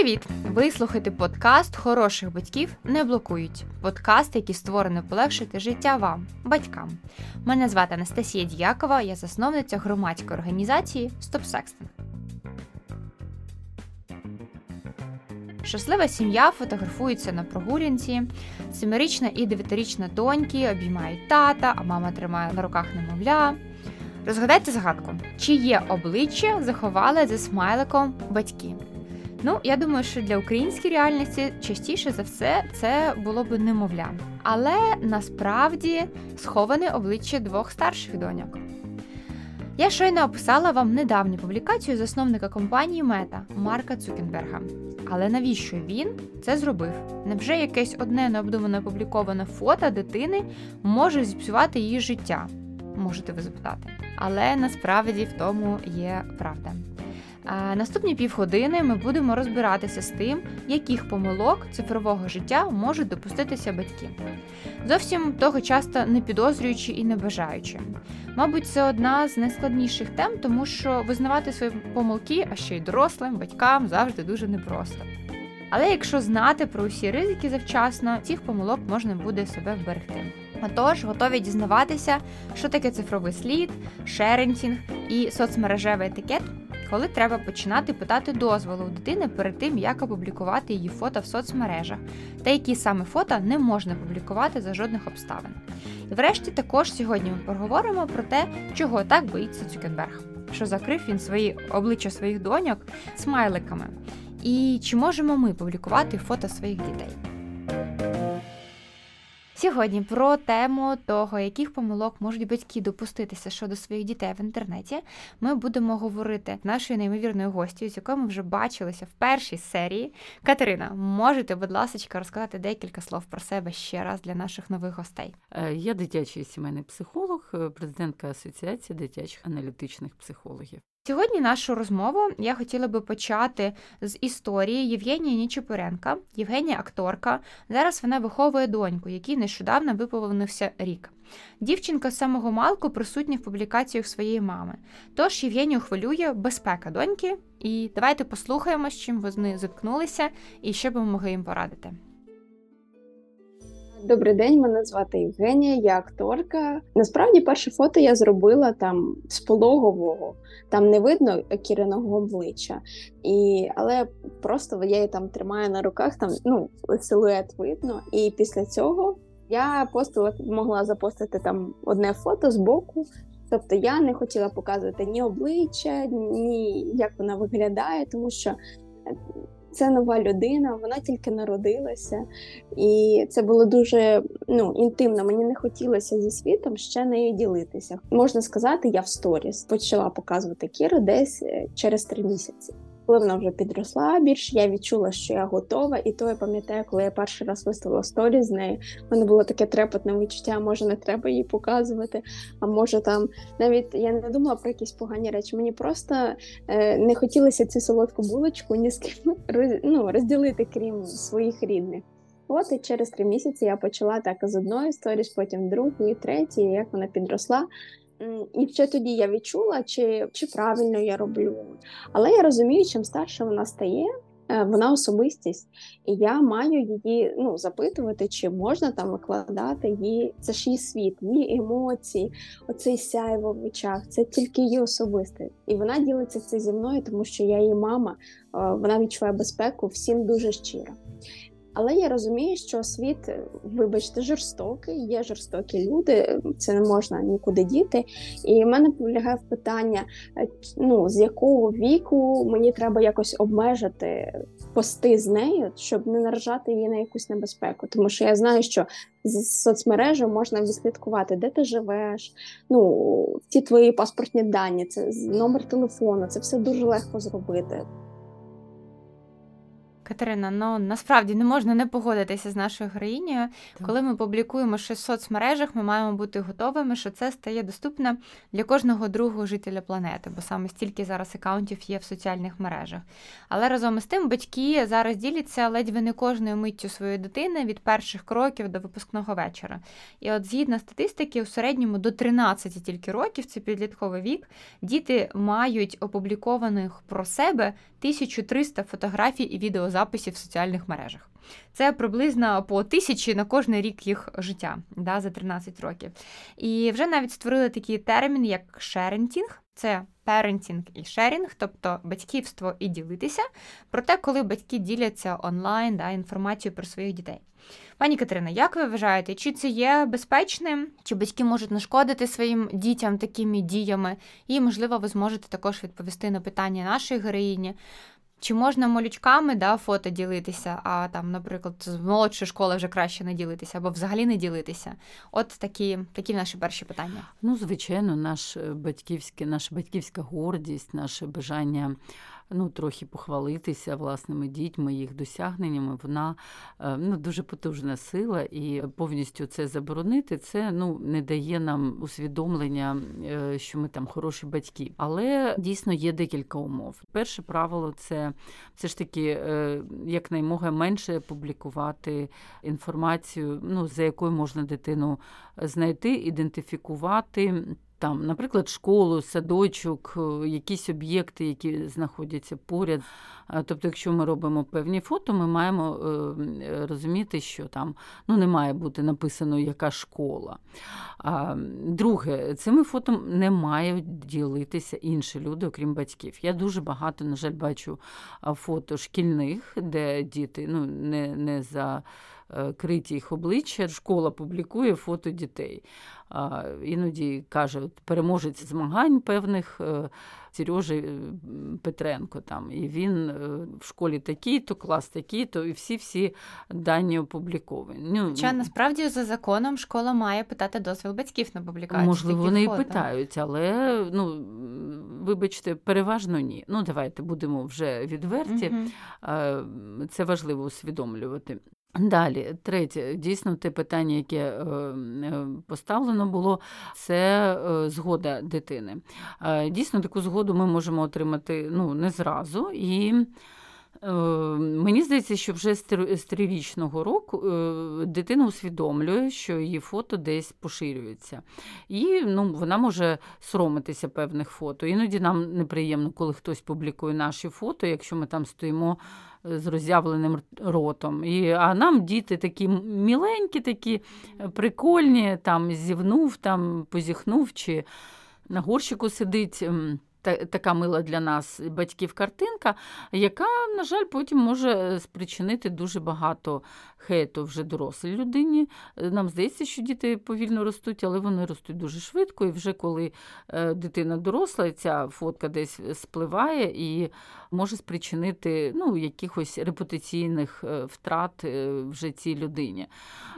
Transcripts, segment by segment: Привіт! Ви слухаєте подкаст «Хороших батьків не блокують». Подкаст, який створено полегшити життя вам, батькам. Мене звати Анастасія Діякова, я засновниця громадської організації «Стоп Сексте». Щаслива сім'я фотографується на прогулянці, 7-річна і 9-річна доньки обіймають тата, а мама тримає на руках немовля. Розгадайте загадку, чиє обличчя заховали за смайликом батьки? Ну, я думаю, що для української реальності частіше за все це було б немовля. Але насправді сховане обличчя двох старших доньок. Я щойно описала вам недавню публікацію засновника компанії Meta Марка Цукерберга. Але навіщо він це зробив? Невже якесь одне необдумано опубліковане фото дитини може зіпсувати її життя? Можете ви запитати. Але насправді в тому є правда. Наступні півгодини ми будемо розбиратися з тим, яких помилок цифрового життя можуть допуститися батьки. Зовсім того часто не підозрюючи і не бажаючи. Мабуть, це одна з найскладніших тем, тому що визнавати свої помилки, а ще й дорослим, батькам завжди дуже непросто. Але якщо знати про усі ризики завчасно, цих помилок можна буде себе вберегти. Отож, готові дізнаватися, що таке цифровий слід, шерінг і соцмережевий етикет? Коли треба починати питати дозволу у дитини перед тим, як опублікувати її фото в соцмережах, та які саме фото не можна публікувати за жодних обставин. І врешті також сьогодні ми поговоримо про те, чого так боїться Цукерберг, що закрив він обличчя своїх доньок смайликами, і чи можемо ми публікувати фото своїх дітей. Сьогодні про тему того, яких помилок можуть батьки допуститися щодо своїх дітей в інтернеті, ми будемо говорити з нашою неймовірною гостю, з якою ми вже бачилися в першій серії. Катерина, можете, будь ласка, розказати декілька слов про себе ще раз для наших нових гостей? Я дитячий сімейний психолог, президентка Асоціації дитячих аналітичних психологів. Сьогодні нашу розмову я хотіла би почати з історії Євгенії Нечипуренко. Євгенія – акторка. Зараз вона виховує доньку, якій нещодавно виповнився рік. Дівчинка з самого малку присутня в публікаціях своєї мами. Тож Євгенію хвилює безпека доньки. І давайте послухаємо, з чим вони зіткнулися і що би ми могли їм порадити. Добрий день, мене звати Євгенія, я акторка. Насправді, перше фото я зробила там з пологового, там не видно Кіриного обличчя. Але просто я її там тримаю на руках, там силует видно. І після цього я могла запостити там одне фото з боку. Тобто я не хотіла показувати ні обличчя, ні як вона виглядає, тому що це нова людина, вона тільки народилася, і це було дуже інтимно, мені не хотілося зі світом ще нею ділитися. Можна сказати, я в сторіс почала показувати Кіру десь через 3 місяці. Коли вона вже підросла більше, я відчула, що я готова, і то я пам'ятаю, коли я перший раз виставила сторіс з нею, в мене було таке трепетне відчуття, може не треба її показувати, а може там, навіть я не думала про якісь погані речі, мені просто не хотілося цю солодку булочку ні з ким розділити, крім своїх рідних. От і через 3 місяці я почала так з одної сторіс, потім другої, третьої, як вона підросла. І ще тоді я відчула, чи правильно я роблю. Але я розумію, чим старше вона стає, вона особистість. І я маю її запитувати, чи можна там викладати її. Це ж її світ, її емоції, оцей сяйво в очах. Це тільки її особисте. І вона ділиться це зі мною, тому що я її мама. Вона відчуває безпеку всім дуже щиро. Але я розумію, що світ, вибачте, жорстокий, є жорстокі люди, це не можна нікуди діти. І в мене полягає питання, з якого віку мені треба якось обмежити пости з нею, щоб не наражати її на якусь небезпеку. Тому що я знаю, що з соцмережі можна відслідкувати, де ти живеш, ті твої паспортні дані, це номер телефону, це все дуже легко зробити. Катерина, ну насправді не можна не погодитися з нашою героїнею. Так. Коли ми публікуємо щось в соцмережах, ми маємо бути готовими, що це стає доступно для кожного другого жителя планети, бо саме стільки зараз акаунтів є в соціальних мережах. Але разом із тим батьки зараз діляться ледь ви не кожною миттю своєї дитини від перших кроків до випускного вечора. І от згідно статистики, у середньому до 13 тільки років, це підлітковий вік, діти мають опублікованих про себе 1300 фотографій і відеозаписів в соціальних мережах. Це приблизно по 1000 на кожний рік їх життя, да, за 13 років. І вже навіть створили такий термін, як шерентінг. Це перентінг і шерінг, тобто батьківство і ділитися, про те, коли батьки діляться онлайн, да, інформацією про своїх дітей. Пані Катерина, як ви вважаєте, чи це є безпечним, чи батьки можуть нашкодити своїм дітям такими діями? І, можливо, ви зможете також відповісти на питання нашої героїні. Чи можна малючками, да, фото ділитися, а там, наприклад, з молодшої школи вже краще не ділитися або взагалі не ділитися? От такі наші перші питання. Ну, звичайно, наша батьківська гордість, наше бажання трохи похвалитися власними дітьми, їх досягненнями, вона дуже потужна сила, і повністю це заборонити, це не дає нам усвідомлення, що ми там хороші батьки. Але дійсно є декілька умов. Перше правило – це все ж таки якнаймога менше публікувати інформацію, за якою можна дитину знайти, ідентифікувати. Там, наприклад, школу, садочок, якісь об'єкти, які знаходяться поряд. Тобто, якщо ми робимо певні фото, ми маємо розуміти, що там не має бути написано, яка школа. Друге, цими фото не мають ділитися інші люди, окрім батьків. Я дуже багато, на жаль, бачу фото шкільних, де діти не за... криті їх обличчя. Школа публікує фото дітей. Іноді каже, переможець змагань певних Сережа Петренко. Там. І він в школі такий-то, клас такий-то, і всі дані опубліковані. Хоча насправді за законом школа має питати дозвіл батьків на публікацію. Можливо, вони фото і питають, але, вибачте, переважно ні. Давайте будемо вже відверті. Угу. Це важливо усвідомлювати. Далі, третє, дійсно, те питання, яке поставлено було, це згода дитини. Дійсно, таку згоду ми можемо отримати не зразу, і мені здається, що вже з 3-річного року дитина усвідомлює, що її фото десь поширюється. І вона може соромитися певних фото. Іноді нам неприємно, коли хтось публікує наші фото, якщо ми там стоїмо з роззявленим ротом. А нам діти такі міленькі, такі прикольні, там зівнув, там позіхнув, чи на горщику сидить. Така мила для нас батьків картинка, яка, на жаль, потім може спричинити дуже багато хейту вже дорослій людині. Нам здається, що діти повільно ростуть, але вони ростуть дуже швидко, і вже коли дитина доросла, ця фотка десь спливає і може спричинити якихось репутаційних втрат вже цій людині.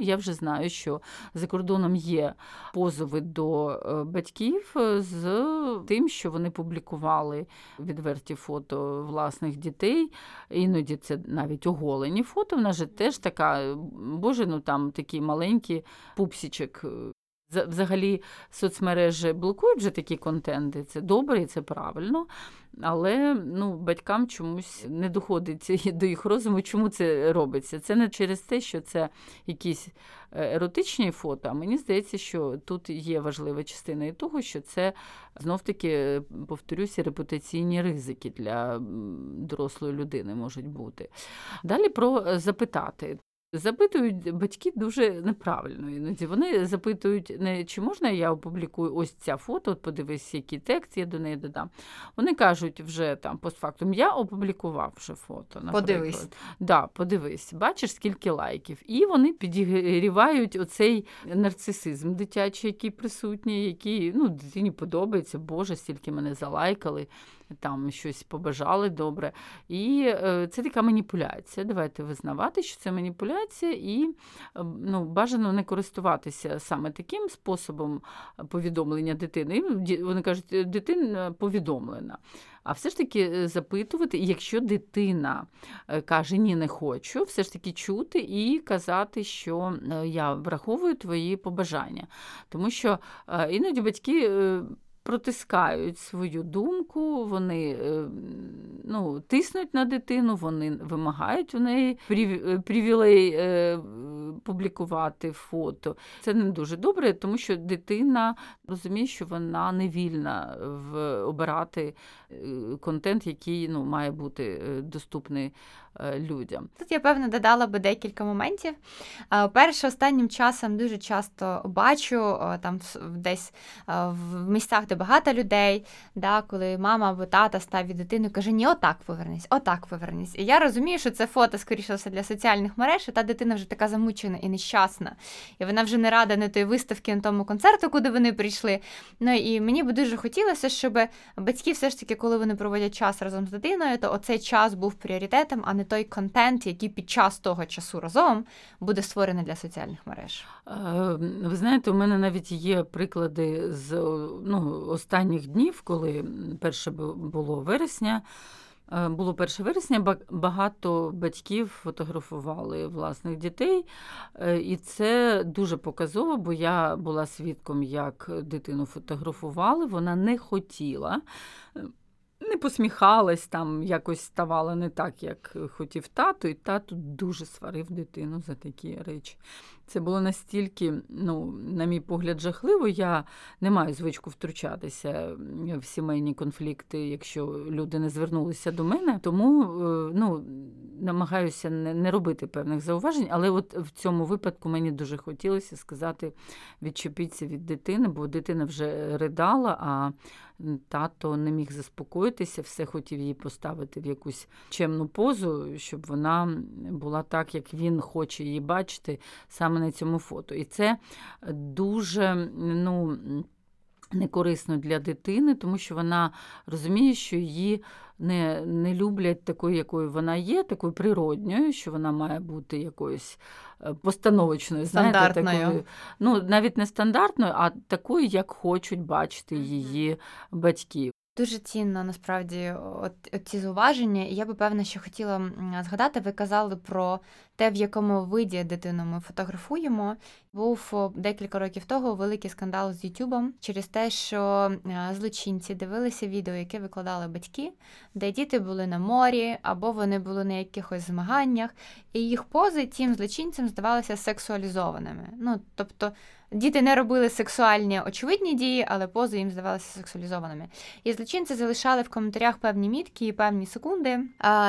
Я вже знаю, що за кордоном є позови до батьків з тим, що вони публікували відверті фото власних дітей, іноді це навіть оголені фото, вона ж теж така, там такий маленький пупсічок. Взагалі соцмережі блокують вже такі контенти, це добре і це правильно, але батькам чомусь не доходить до їх розуму, чому це робиться. Це не через те, що це якісь еротичні фото, а мені здається, що тут є важлива частина і того, що це, знов-таки, повторюся, репутаційні ризики для дорослої людини можуть бути. Далі про запитати. Запитують батьки дуже неправильно іноді. Вони запитують, чи можна я опублікую ось це фото, подивись, який текст я до неї додам. Вони кажуть вже там постфактум, я опублікував вже фото. Наприклад. Подивись. Да, подивись. Бачиш, скільки лайків. І вони підігрівають оцей нарцисизм дитячий, який присутній, який, дитині подобається, боже, стільки мене залайкали, там щось побажали добре. І це така маніпуляція. Давайте визнавати, що це маніпуляція. І бажано не користуватися саме таким способом повідомлення дитини. Вони кажуть, дитина повідомлена. а все ж таки запитувати, якщо дитина каже «ні, не хочу», все ж таки чути і казати, що я враховую твої побажання. Тому що іноді батьки протискають свою думку, вони тиснуть на дитину, вони вимагають у неї привілей публікувати фото. Це не дуже добре, тому що дитина розуміє, що вона не вільна обирати контент, який має бути доступний людям. Тут я, певно, додала би декілька моментів. Перше, останнім часом дуже часто бачу там десь в місцях, де багато людей, да, коли мама або тата ставить дитину і каже, ні, отак повернись, отак повернись. І я розумію, що це фото, скоріше все, для соціальних мереж, і та дитина вже така замучена і нещасна. І вона вже не рада не тої виставки, на тому концерту, куди вони прийшли. Ну і мені б дуже хотілося, щоб батьки все ж таки, коли вони проводять час разом з дитиною, то оцей час був пріоритетом, а не той контент, який під час того часу разом буде створений для соціальних мереж. Ви знаєте, у мене навіть є приклади з останніх днів, коли було 1 вересня, багато батьків фотографували власних дітей, і це дуже показово, бо я була свідком, як дитину фотографували, вона не хотіла, не посміхалась, там якось ставала не так, як хотів тато, і тато дуже сварив дитину за такі речі. Це було настільки, на мій погляд, жахливо. Я не маю звичку втручатися в сімейні конфлікти, якщо люди не звернулися до мене. Тому намагаюся не робити певних зауважень, але от в цьому випадку мені дуже хотілося сказати, відчепіться від дитини, бо дитина вже ридала, а тато не міг заспокоїтися, все хотів її поставити в якусь чемну позу, щоб вона була так, як він хоче її бачити, саме на цьому фото. І це дуже, некорисно для дитини, тому що вона розуміє, що її не люблять такою, якою вона є, такою природньою, що вона має бути якоюсь постановочною, стандартною. Знаєте, такою, навіть не стандартною, а такою, як хочуть бачити її батьки. Дуже цінно, насправді, ці зауваження. І я би, певно, ще хотіла згадати, ви казали про те, в якому виді дитину ми фотографуємо. Був декілька років того великий скандал з YouTube через те, що злочинці дивилися відео, яке викладали батьки, де діти були на морі, або вони були на якихось змаганнях, і їх пози тим злочинцям здавалися сексуалізованими. Тобто, діти не робили сексуальні очевидні дії, але пози їм здавалися сексуалізованими. І злочинці залишали в коментарях певні мітки і певні секунди,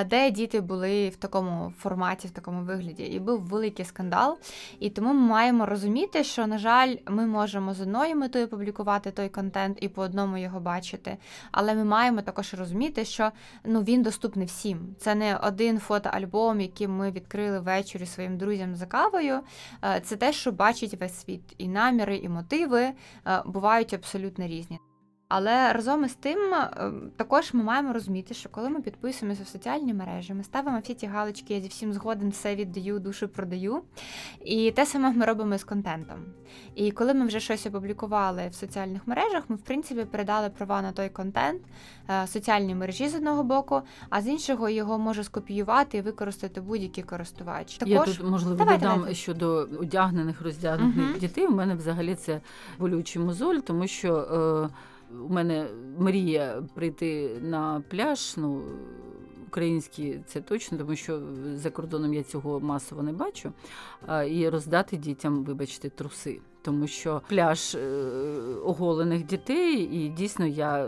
де діти були в такому форматі, в такому вигляді. І був великий скандал. І тому ми маємо розуміти, що, на жаль, ми можемо з одною метою публікувати той контент і по одному його бачити. Але ми маємо також розуміти, що він доступний всім. Це не один фотоальбом, який ми відкрили ввечері своїм друзям за кавою. Це те, що бачить весь світ. І наміри, і мотиви бувають абсолютно різні. Але разом із тим також ми маємо розуміти, що коли ми підписуємося в соціальні мережі, ми ставимо всі ті галочки, я зі всім згоден, все віддаю, душу продаю. І те саме ми робимо з контентом. І коли ми вже щось опублікували в соціальних мережах, ми, в принципі, передали права на той контент соціальній мережі з одного боку, а з іншого його може скопіювати і використати будь-який користувач. Також, я тут, можливо, додам щодо одягнених, роздягнених дітей. У мене взагалі це болючий мозоль, тому що у мене мрія прийти на пляж, український це точно, тому що за кордоном я цього масово не бачу, і роздати дітям, вибачте, труси. Тому що пляж оголених дітей, і дійсно я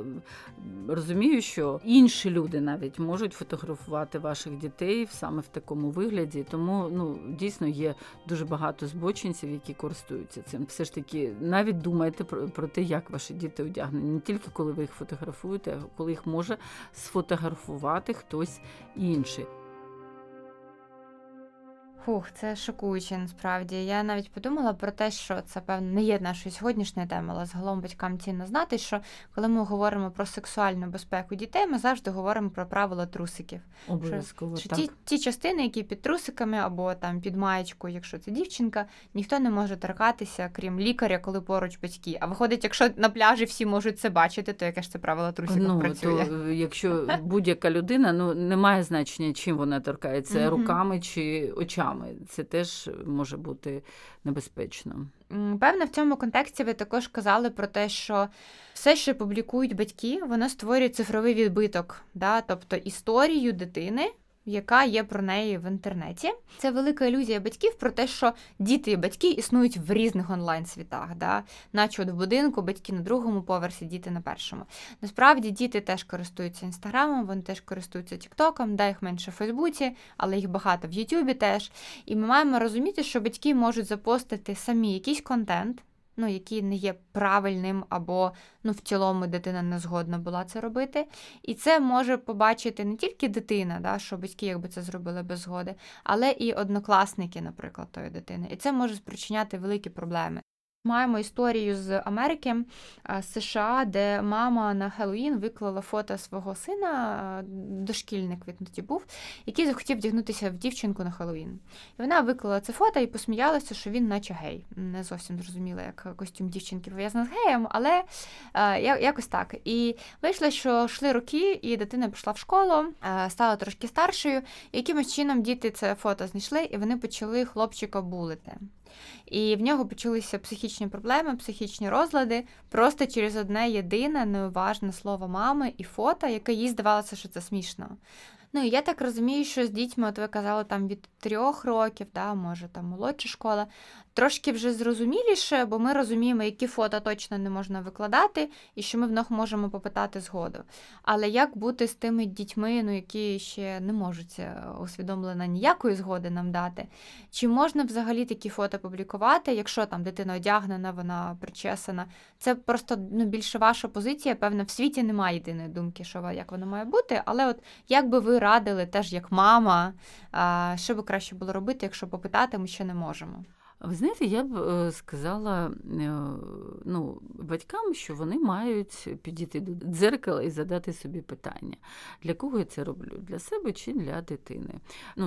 розумію, що інші люди навіть можуть фотографувати ваших дітей саме в такому вигляді. Тому дійсно є дуже багато збочинців, які користуються цим. Все ж таки, навіть думайте про те, як ваші діти одягнені. Не тільки коли ви їх фотографуєте, а коли їх може сфотографувати хтось інший. Фух, це шокуюче, насправді. Я навіть подумала про те, що це, певно, не є нашою сьогоднішньою темою, але загалом батькам цінно знати, що коли ми говоримо про сексуальну безпеку дітей, ми завжди говоримо про правила трусиків. Обов'язково, що так. Ті частини, які під трусиками або там під маєчкою, якщо це дівчинка, ніхто не може торкатися, крім лікаря, коли поруч батьки. А виходить, якщо на пляжі всі можуть це бачити, то яке ж це правило трусиків працює? То, якщо будь-яка людина, не має значення, чим вона торкається, руками чи очами. Це теж може бути небезпечно. Певно, в цьому контексті ви також казали про те, що все, що публікують батьки, воно створює цифровий відбиток, да? Тобто історію дитини, яка є про неї в інтернеті. Це велика ілюзія батьків про те, що діти і батьки існують в різних онлайн-світах. Да? Наче от в будинку батьки на другому поверсі, діти на першому. Насправді діти теж користуються Інстаграмом, вони теж користуються Тіктоком, да, їх менше в Фейсбуці, але їх багато в Ютубі теж. І ми маємо розуміти, що батьки можуть запостити самі якийсь контент, який не є правильним або, в цілому дитина не згодна була це робити. І це може побачити не тільки дитина, да, що батьки якби це зробили без згоди, але і однокласники, наприклад, тої дитини. І це може спричиняти великі проблеми. Маємо історію з Америки, з США, де мама на Хеллоуін виклала фото свого сина, дошкільник він тоді був, який захотів вдягнутися в дівчинку на Хеллоуін. І вона виклала це фото і посміялася, що він наче гей. Не зовсім зрозуміла, як костюм дівчинки пов'язаний з геєм, але якось так. І вийшло, що йшли роки, і дитина пішла в школу, стала трошки старшою, і якимось чином діти це фото знайшли, і вони почали хлопчика булити. І в нього почалися психічні проблеми, психічні розлади просто через одне єдине неуважне слово мами і фото, яке їй здавалося, що це смішно. І я так розумію, що з дітьми, от ви казали, там від 3 років, да, може там молодша школа, трошки вже зрозуміліше, бо ми розуміємо, які фото точно не можна викладати, і що ми в них можемо попитати згоду. Але як бути з тими дітьми, які ще не можуть усвідомлено ніякої згоди нам дати? Чи можна взагалі такі фото публікувати, якщо там дитина одягнена, вона причесана? Це просто більше ваша позиція, певно, в світі немає єдиної думки, що як воно має бути, але от як би ви радили теж як мама, що би краще було робити, якщо попитати ми ще не можемо? Ви знаєте, я б сказала батькам, що вони мають підійти до дзеркала і задати собі питання. Для кого я це роблю? Для себе чи для дитини?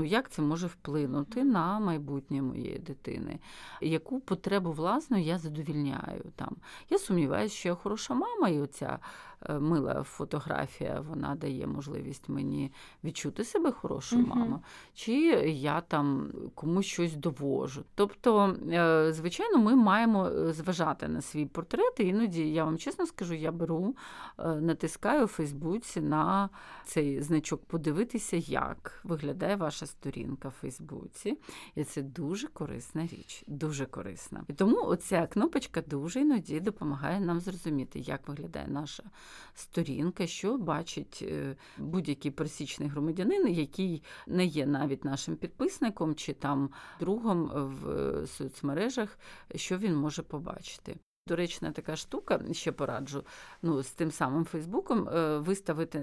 Як це може вплинути на майбутнє моєї дитини? Яку потребу власну я задовільняю? Я сумніваюся, що я хороша мама, і оця мила фотографія, вона дає можливість мені відчути себе хорошою мамою. Чи я там комусь щось довожу? Тобто, звичайно, ми маємо зважати на свій портрет, і іноді, я вам чесно скажу, я беру, натискаю у Фейсбуці на цей значок подивитися, як виглядає ваша сторінка в Фейсбуці. І це дуже корисна річ, дуже корисна. І тому оця кнопочка дуже іноді допомагає нам зрозуміти, як виглядає наша сторінка, що бачить будь-який пересічний громадянин, який не є навіть нашим підписником чи там другом в соцмережах, що він може побачити. Доречна така штука, ще пораджу, з тим самим Фейсбуком виставити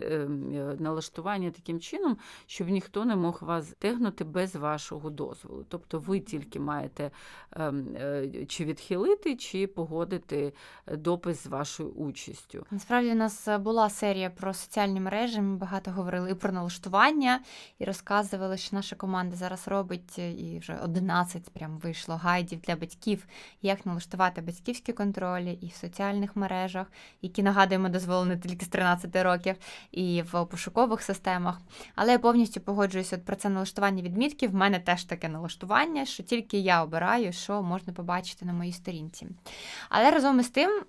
налаштування таким чином, щоб ніхто не мог вас тегнути без вашого дозволу. Тобто ви тільки маєте чи відхилити, чи погодити допис з вашою участю. Насправді у нас була серія про соціальні мережі, ми багато говорили і про налаштування, і розказували, що наша команда зараз робить, і вже 11 прям вийшло гайдів для батьків, як налаштувати батьківські контакти, і в соціальних мережах, які, нагадуємо, дозволені тільки з 13 років, і в пошукових системах. Але я повністю погоджуюся про це налаштування відмітків. В мене теж таке налаштування, що тільки я обираю, що можна побачити на моїй сторінці. Але разом із тим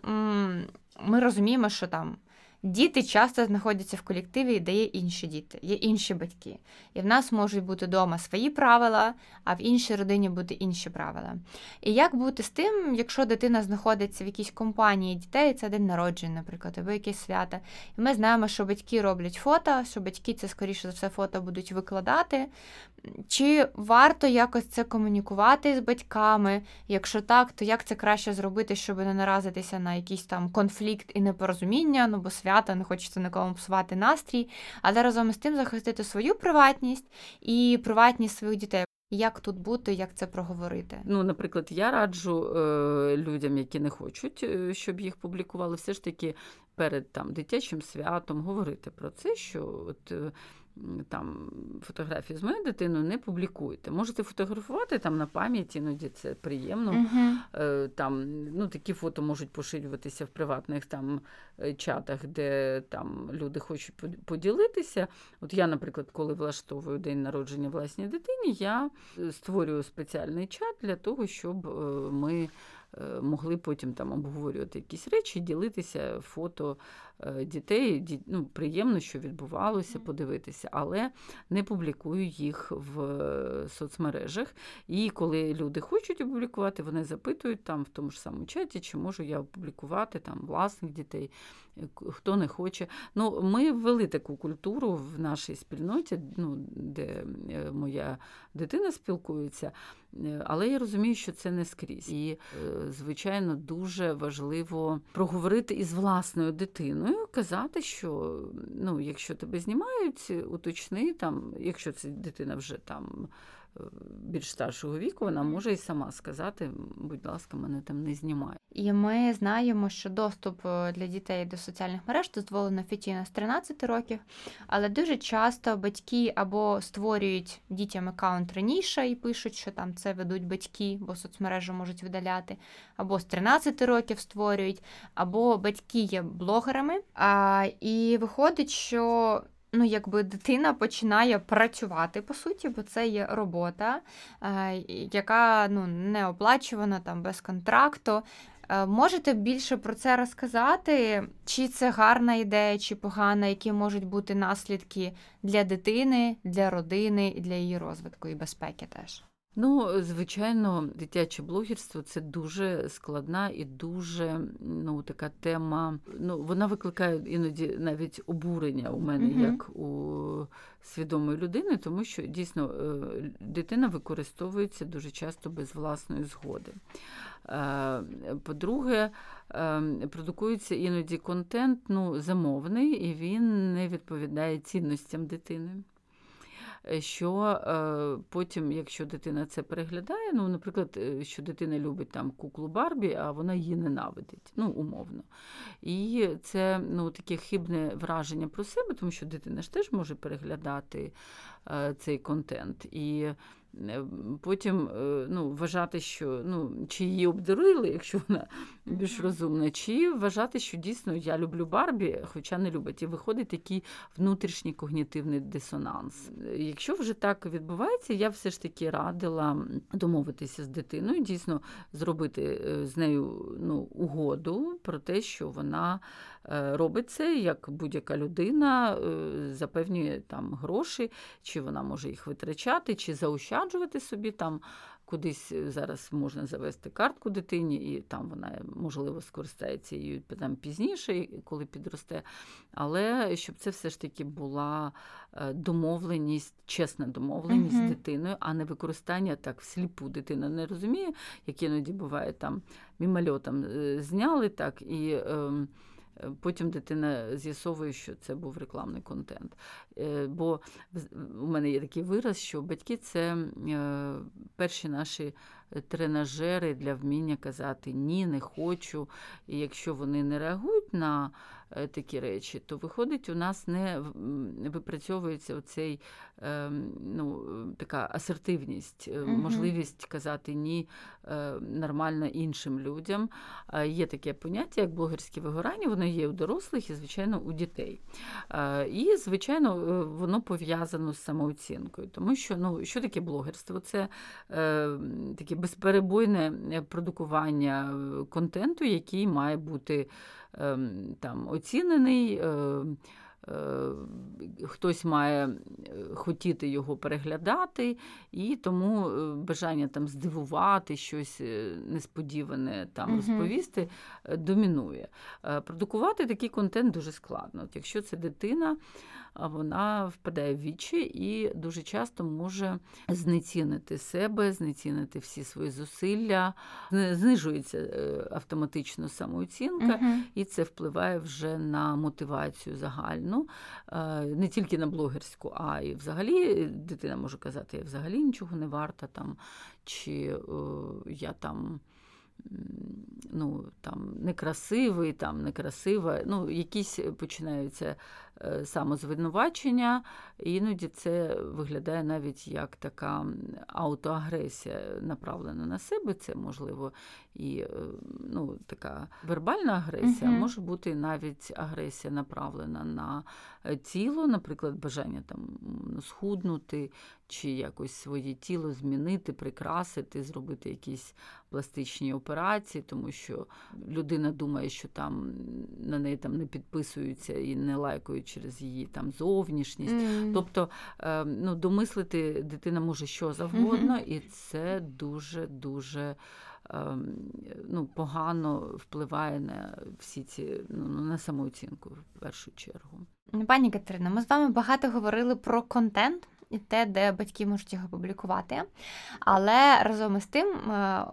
ми розуміємо, що там діти часто знаходяться в колективі, де є інші діти, є інші батьки. І в нас можуть бути вдома свої правила, а в іншій родині бути інші правила. І як бути з тим, якщо дитина знаходиться в якійсь компанії дітей, це день народження, наприклад, або якесь свято. І ми знаємо, що батьки роблять фото, що батьки це, скоріше за все, фото будуть викладати. Чи варто якось це комунікувати з батьками? Якщо так, то як це краще зробити, щоб не наразитися на якийсь там конфлікт і непорозуміння, бо свято, не хочеться нікому псувати настрій, але разом із тим захистити свою приватність і приватність своїх дітей. Як тут бути, як це проговорити? Ну, наприклад, я раджу людям, які не хочуть, щоб їх публікували, все ж таки перед там дитячим святом говорити про це, що от там фотографії з моєю дитиною не публікуйте. Можете фотографувати там на пам'ять, іноді це приємно. Uh-huh. Там, ну, такі фото можуть поширюватися в приватних там чатах, де там люди хочуть поділитися. От я, наприклад, коли влаштовую день народження власній дитині, я створюю спеціальний чат для того, щоб ми могли потім там обговорювати якісь речі, ділитися фото дітей. Ну, приємно, що відбувалося, подивитися, але не публікую їх в соцмережах. І коли люди хочуть опублікувати, вони запитують там в тому ж самому чаті, чи можу я опублікувати там власних дітей, хто не хоче. Ну, ми ввели таку культуру в нашій спільноті, ну, де моя дитина спілкується, але я розумію, що це не скрізь. І, звичайно, дуже важливо проговорити із власною дитиною, казати, що, ну, якщо тебе знімають, уточни, там, якщо це дитина вже там більш старшого віку, вона може і сама сказати, будь ласка, мене там не знімай. І ми знаємо, що доступ для дітей до соціальних мереж дозволено офіційно з 13 років, але дуже часто батьки або створюють дітям аккаунт раніше і пишуть, що там це ведуть батьки, бо соцмережу можуть видаляти, або з 13 років створюють, або батьки є блогерами. І виходить, що ну, якби дитина починає працювати, по суті, бо це є робота, яка, ну, не оплачувана, там, без контракту. Можете більше про це розказати? Чи це гарна ідея, чи погана, які можуть бути наслідки для дитини, для родини, для її розвитку і безпеки теж? Ну, звичайно, дитяче блогерство – це дуже складна і дуже, ну, така тема. Ну, вона викликає іноді навіть обурення у мене, mm-hmm. як у свідомої людини, тому що, дійсно, дитина використовується дуже часто без власної згоди. По-друге, продукується іноді контент, ну, замовний, і він не відповідає цінностям дитини. Що потім, якщо дитина це переглядає, ну, наприклад, що дитина любить там куклу Барбі, а вона її ненавидить, ну, умовно. І це, ну, таке хибне враження про себе, тому що дитина ж теж може переглядати цей контент. І потім, ну, вважати, що, ну, чи її обдурили, якщо вона більш розумна, чи вважати, що дійсно я люблю Барбі, хоча не любить. І виходить такий внутрішній когнітивний дисонанс. Якщо вже так відбувається, я все ж таки радила домовитися з дитиною, дійсно зробити з нею, ну, угоду про те, що вона робить це, як будь-яка людина, за певні там гроші, чи вона може їх витрачати, чи заощаджувати собі там кудись зараз можна завести картку дитині, і там вона, можливо, скористається її там пізніше, коли підросте. Але щоб це все ж таки була домовленість, чесна домовленість з дитиною, а не використання так всліпу. Дитина не розуміє, як іноді буває, там мімольотом зняли так і. Потім дитина з'ясовує, що це був рекламний контент. Бо у мене є такий вираз, що батьки – це перші наші тренажери для вміння казати «ні, не хочу». І якщо вони не реагують на такі речі, то виходить, у нас не випрацьовується оцей, ну, така асертивність, можливість казати «ні» нормально іншим людям. Є таке поняття, як блогерське вигорання, воно є у дорослих і, звичайно, у дітей. І, звичайно, воно пов'язано з самооцінкою, тому що, ну, що таке блогерство? Це таке безперебойне продукування контенту, який має бути там оцінений, хтось має хотіти його переглядати, і тому бажання там здивувати, щось несподіване там розповісти домінує. Продукувати такий контент дуже складно. От якщо це дитина, вона впадає в відчай і дуже часто може знецінити себе, знецінити всі свої зусилля, знижується автоматично самооцінка, і це впливає вже на мотивацію загальну. сторону, не тільки на блогерську, а й взагалі дитина може казати, я взагалі нічого не варта, там, чи я там, ну, там, некрасивий, там, некрасива. Ну, якісь починаються самозвинувачення, іноді це виглядає навіть як така аутоагресія, направлена на себе. Це, можливо, і, ну, така вербальна агресія, може бути навіть агресія, направлена на тіло, наприклад, бажання там схуднути, чи якось своє тіло змінити, прикрасити, зробити якісь пластичні операції, тому що людина думає, що там на неї там не підписуються і не лайкують через її там зовнішність. Тобто, ну, домислити дитина може що завгодно, і це дуже-дуже, ну, погано впливає на всі ці, ну, на самооцінку в першу чергу. Пані Катерина, ми з вами багато говорили про контент і те, де батьки можуть його публікувати. Але разом із тим,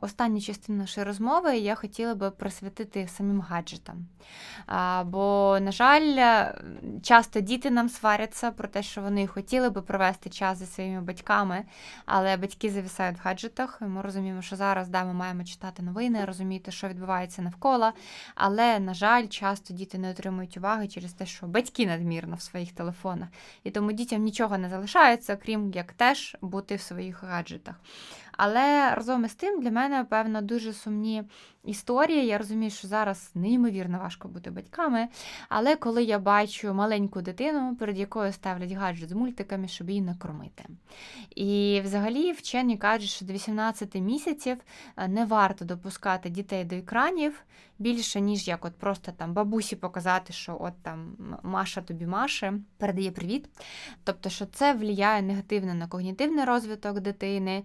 останню частину нашої розмови я хотіла би присвятити самим гаджетам. Бо, на жаль, часто діти нам сваряться про те, що вони хотіли би провести час зі своїми батьками, але батьки зависають в гаджетах. Ми розуміємо, що зараз, да, ми маємо читати новини, розуміти, що відбувається навколо, але, на жаль, часто діти не отримують уваги через те, що батьки надмірно в своїх телефонах. І тому дітям нічого не залишається, окрім як теж бути в своїх гаджетах. Але разом із тим для мене, певно, дуже сумні історії. Я розумію, що зараз неймовірно важко бути батьками, але коли я бачу маленьку дитину, перед якою ставлять гаджет з мультиками, щоб її накормити. І взагалі вчені кажуть, що до 18 місяців не варто допускати дітей до екранів більше, ніж як от просто там бабусі показати, що от там Маша тобі Маше, передає привіт. Тобто, що це впливає негативно на когнітивний розвиток дитини,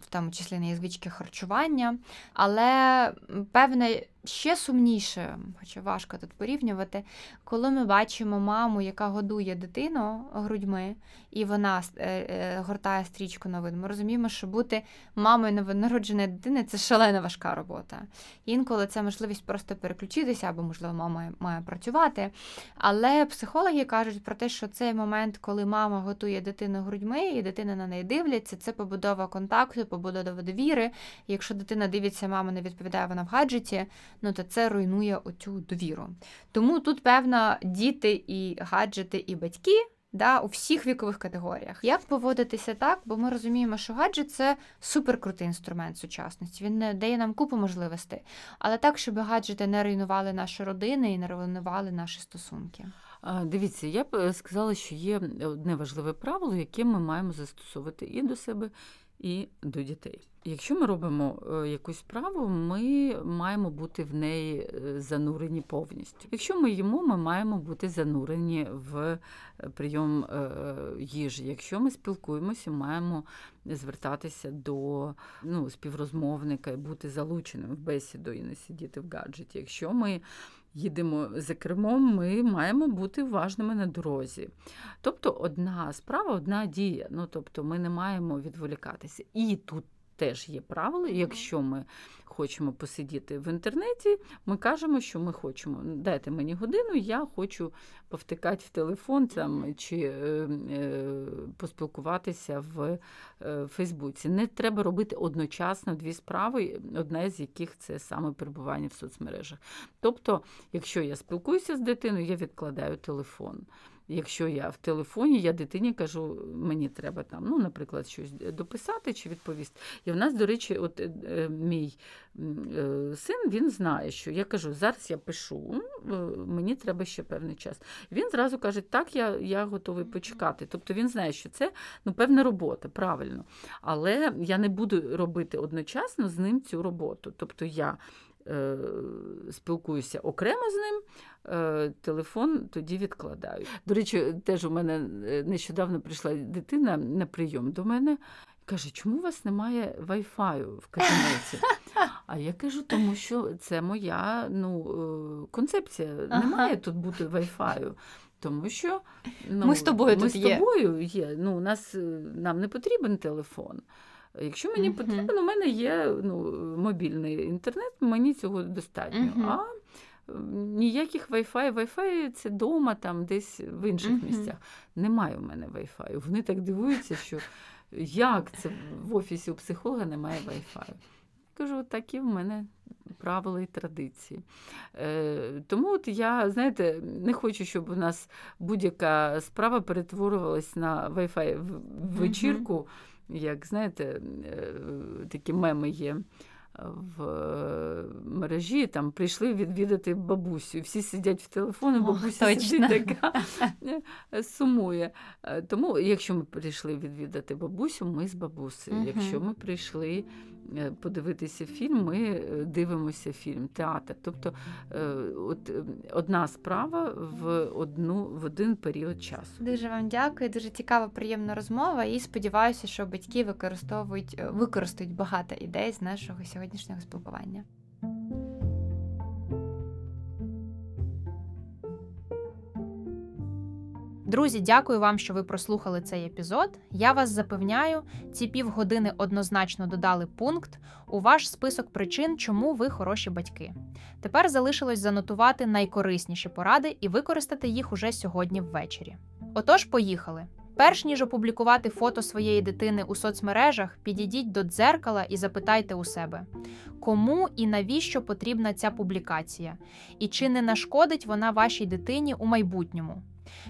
в тому числі на звички харчування, але певне ще сумніше, хоча важко тут порівнювати, коли ми бачимо маму, яка годує дитину грудьми, і вона гортає стрічку новин. Ми розуміємо, що бути мамою новонародженої дитини – це шалено важка робота. Інколи це можливість просто переключитися, або, можливо, мама має працювати. Але психологи кажуть про те, що цей момент, коли мама готує дитину грудьми, і дитина на неї дивиться, це побудова контакту, побудова довіри. Якщо дитина дивиться, мама не відповідає, вона в гаджеті, ну, то це руйнує оцю довіру. Тому тут, певно, діти і гаджети, і батьки, да, у всіх вікових категоріях. Як поводитися так? Бо ми розуміємо, що гаджет – це суперкрутий інструмент сучасності. Він дає нам купу можливостей. Але так, щоб гаджети не руйнували наші родини і не руйнували наші стосунки. Дивіться, я б сказала, що є одне важливе правило, яке ми маємо застосовувати і до себе, і до дітей. Якщо ми робимо якусь справу, ми маємо бути в неї занурені повністю. Якщо ми їмо, ми маємо бути занурені в прийом їжі. Якщо ми спілкуємося, маємо звертатися до, ну, співрозмовника і бути залученим в бесіду і не сидіти в гаджеті. Якщо ми їдемо за кермом, ми маємо бути уважними на дорозі. Тобто одна справа, одна дія. Ну, тобто ми не маємо відволікатися. І тут теж є правило, якщо ми хочемо посидіти в інтернеті, ми кажемо, що ми хочемо, дайте мені годину, я хочу повтикати в телефон там, чи поспілкуватися в Фейсбуці. Не треба робити одночасно дві справи, одна з яких це саме перебування в соцмережах. Тобто, якщо я спілкуюся з дитиною, я відкладаю телефон. Якщо я в телефоні, я дитині кажу, мені треба там, ну, наприклад, щось дописати чи відповісти. І в нас, до речі, от мій син, він знає, що я кажу, зараз я пишу, мені треба ще певний час. Він зразу каже, так, я готовий почекати. Тобто він знає, що це, ну, певна робота, правильно. Але я не буду робити одночасно з ним цю роботу. Тобто я спілкуюся окремо з ним, телефон тоді відкладаю. До речі, теж у мене нещодавно прийшла дитина на прийом до мене, каже, чому у вас немає вайфаю в кабінеті? А я кажу, тому що це моя, ну, концепція, немає тут бути вайфаю. Тому що, ну, ми з тобою, ми тут з тобою є. Ну, у нас, нам не потрібен телефон. Якщо мені потрібно, у мене є, ну, мобільний інтернет, мені цього достатньо. А Ніяких Wi-Fi. Wi-Fi – це дома, там, десь в інших місцях. Немає в мене Wi-Fi. Вони так дивуються, що як це в офісі у психолога немає Wi-Fi. Кажу, такі в мене правила і традиції. Тому от я, знаєте, не хочу, щоб у нас будь-яка справа перетворювалась на Wi-Fi вечірку. Як, знаєте, такі меми є в мережі, там прийшли відвідати бабусю. Всі сидять в телефоні, бабуся сидить така, сумує. Тому, якщо ми прийшли відвідати бабусю, ми з бабусею. Якщо ми прийшли подивитися фільм, ми дивимося фільм, театр. Тобто от одна справа в один період часу. Дуже вам дякую, дуже цікава, приємна розмова, і сподіваюся, що батьки використають багато ідей з нашого сьогоднішнього спілкування. Друзі, дякую вам, що ви прослухали цей епізод. Я вас запевняю, ці півгодини однозначно додали пункт у ваш список причин, чому ви хороші батьки. Тепер залишилось занотувати найкорисніші поради і використати їх уже сьогодні ввечері. Отож, поїхали! Перш ніж опублікувати фото своєї дитини у соцмережах, підійдіть до дзеркала і запитайте у себе, кому і навіщо потрібна ця публікація, і чи не нашкодить вона вашій дитині у майбутньому.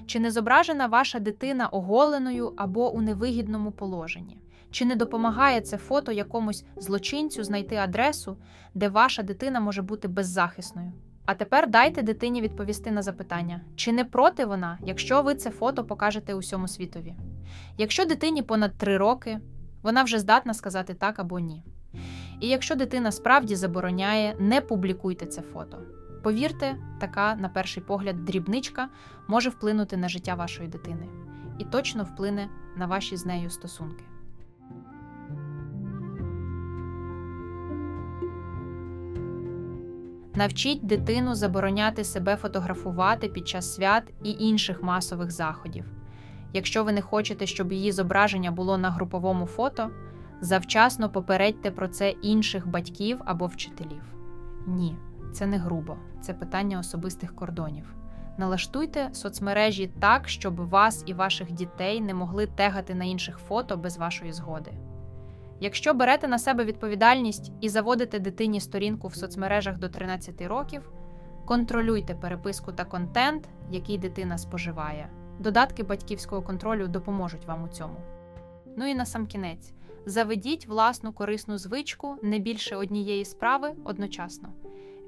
Чи не зображена ваша дитина оголеною або у невигідному положенні? Чи не допомагає це фото якомусь злочинцю знайти адресу, де ваша дитина може бути беззахисною? А тепер дайте дитині відповісти на запитання, чи не проти вона, якщо ви це фото покажете усьому світові? Якщо дитині понад 3 роки, вона вже здатна сказати так або ні. І якщо дитина справді забороняє, не публікуйте це фото. Повірте, така, на перший погляд, дрібничка може вплинути на життя вашої дитини. І точно вплине на ваші з нею стосунки. Навчіть дитину забороняти себе фотографувати під час свят і інших масових заходів. Якщо ви не хочете, щоб її зображення було на груповому фото, завчасно попередьте про це інших батьків або вчителів. Ні. Це не грубо, це питання особистих кордонів. Налаштуйте соцмережі так, щоб вас і ваших дітей не могли тегати на інших фото без вашої згоди. Якщо берете на себе відповідальність і заводите дитині сторінку в соцмережах до 13 років, контролюйте переписку та контент, який дитина споживає. Додатки батьківського контролю допоможуть вам у цьому. Ну і насамкінець. Заведіть власну корисну звичку не більше однієї справи одночасно.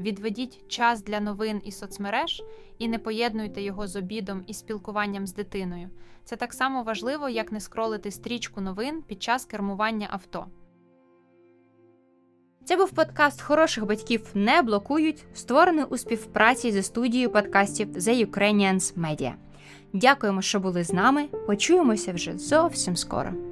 Відведіть час для новин і соцмереж і не поєднуйте його з обідом і спілкуванням з дитиною. Це так само важливо, як не скролити стрічку новин під час кермування авто. Це був подкаст «Хороших батьків не блокують», створений у співпраці зі студією подкастів The Ukrainians Media. Дякуємо, що були з нами. Почуємося вже зовсім скоро.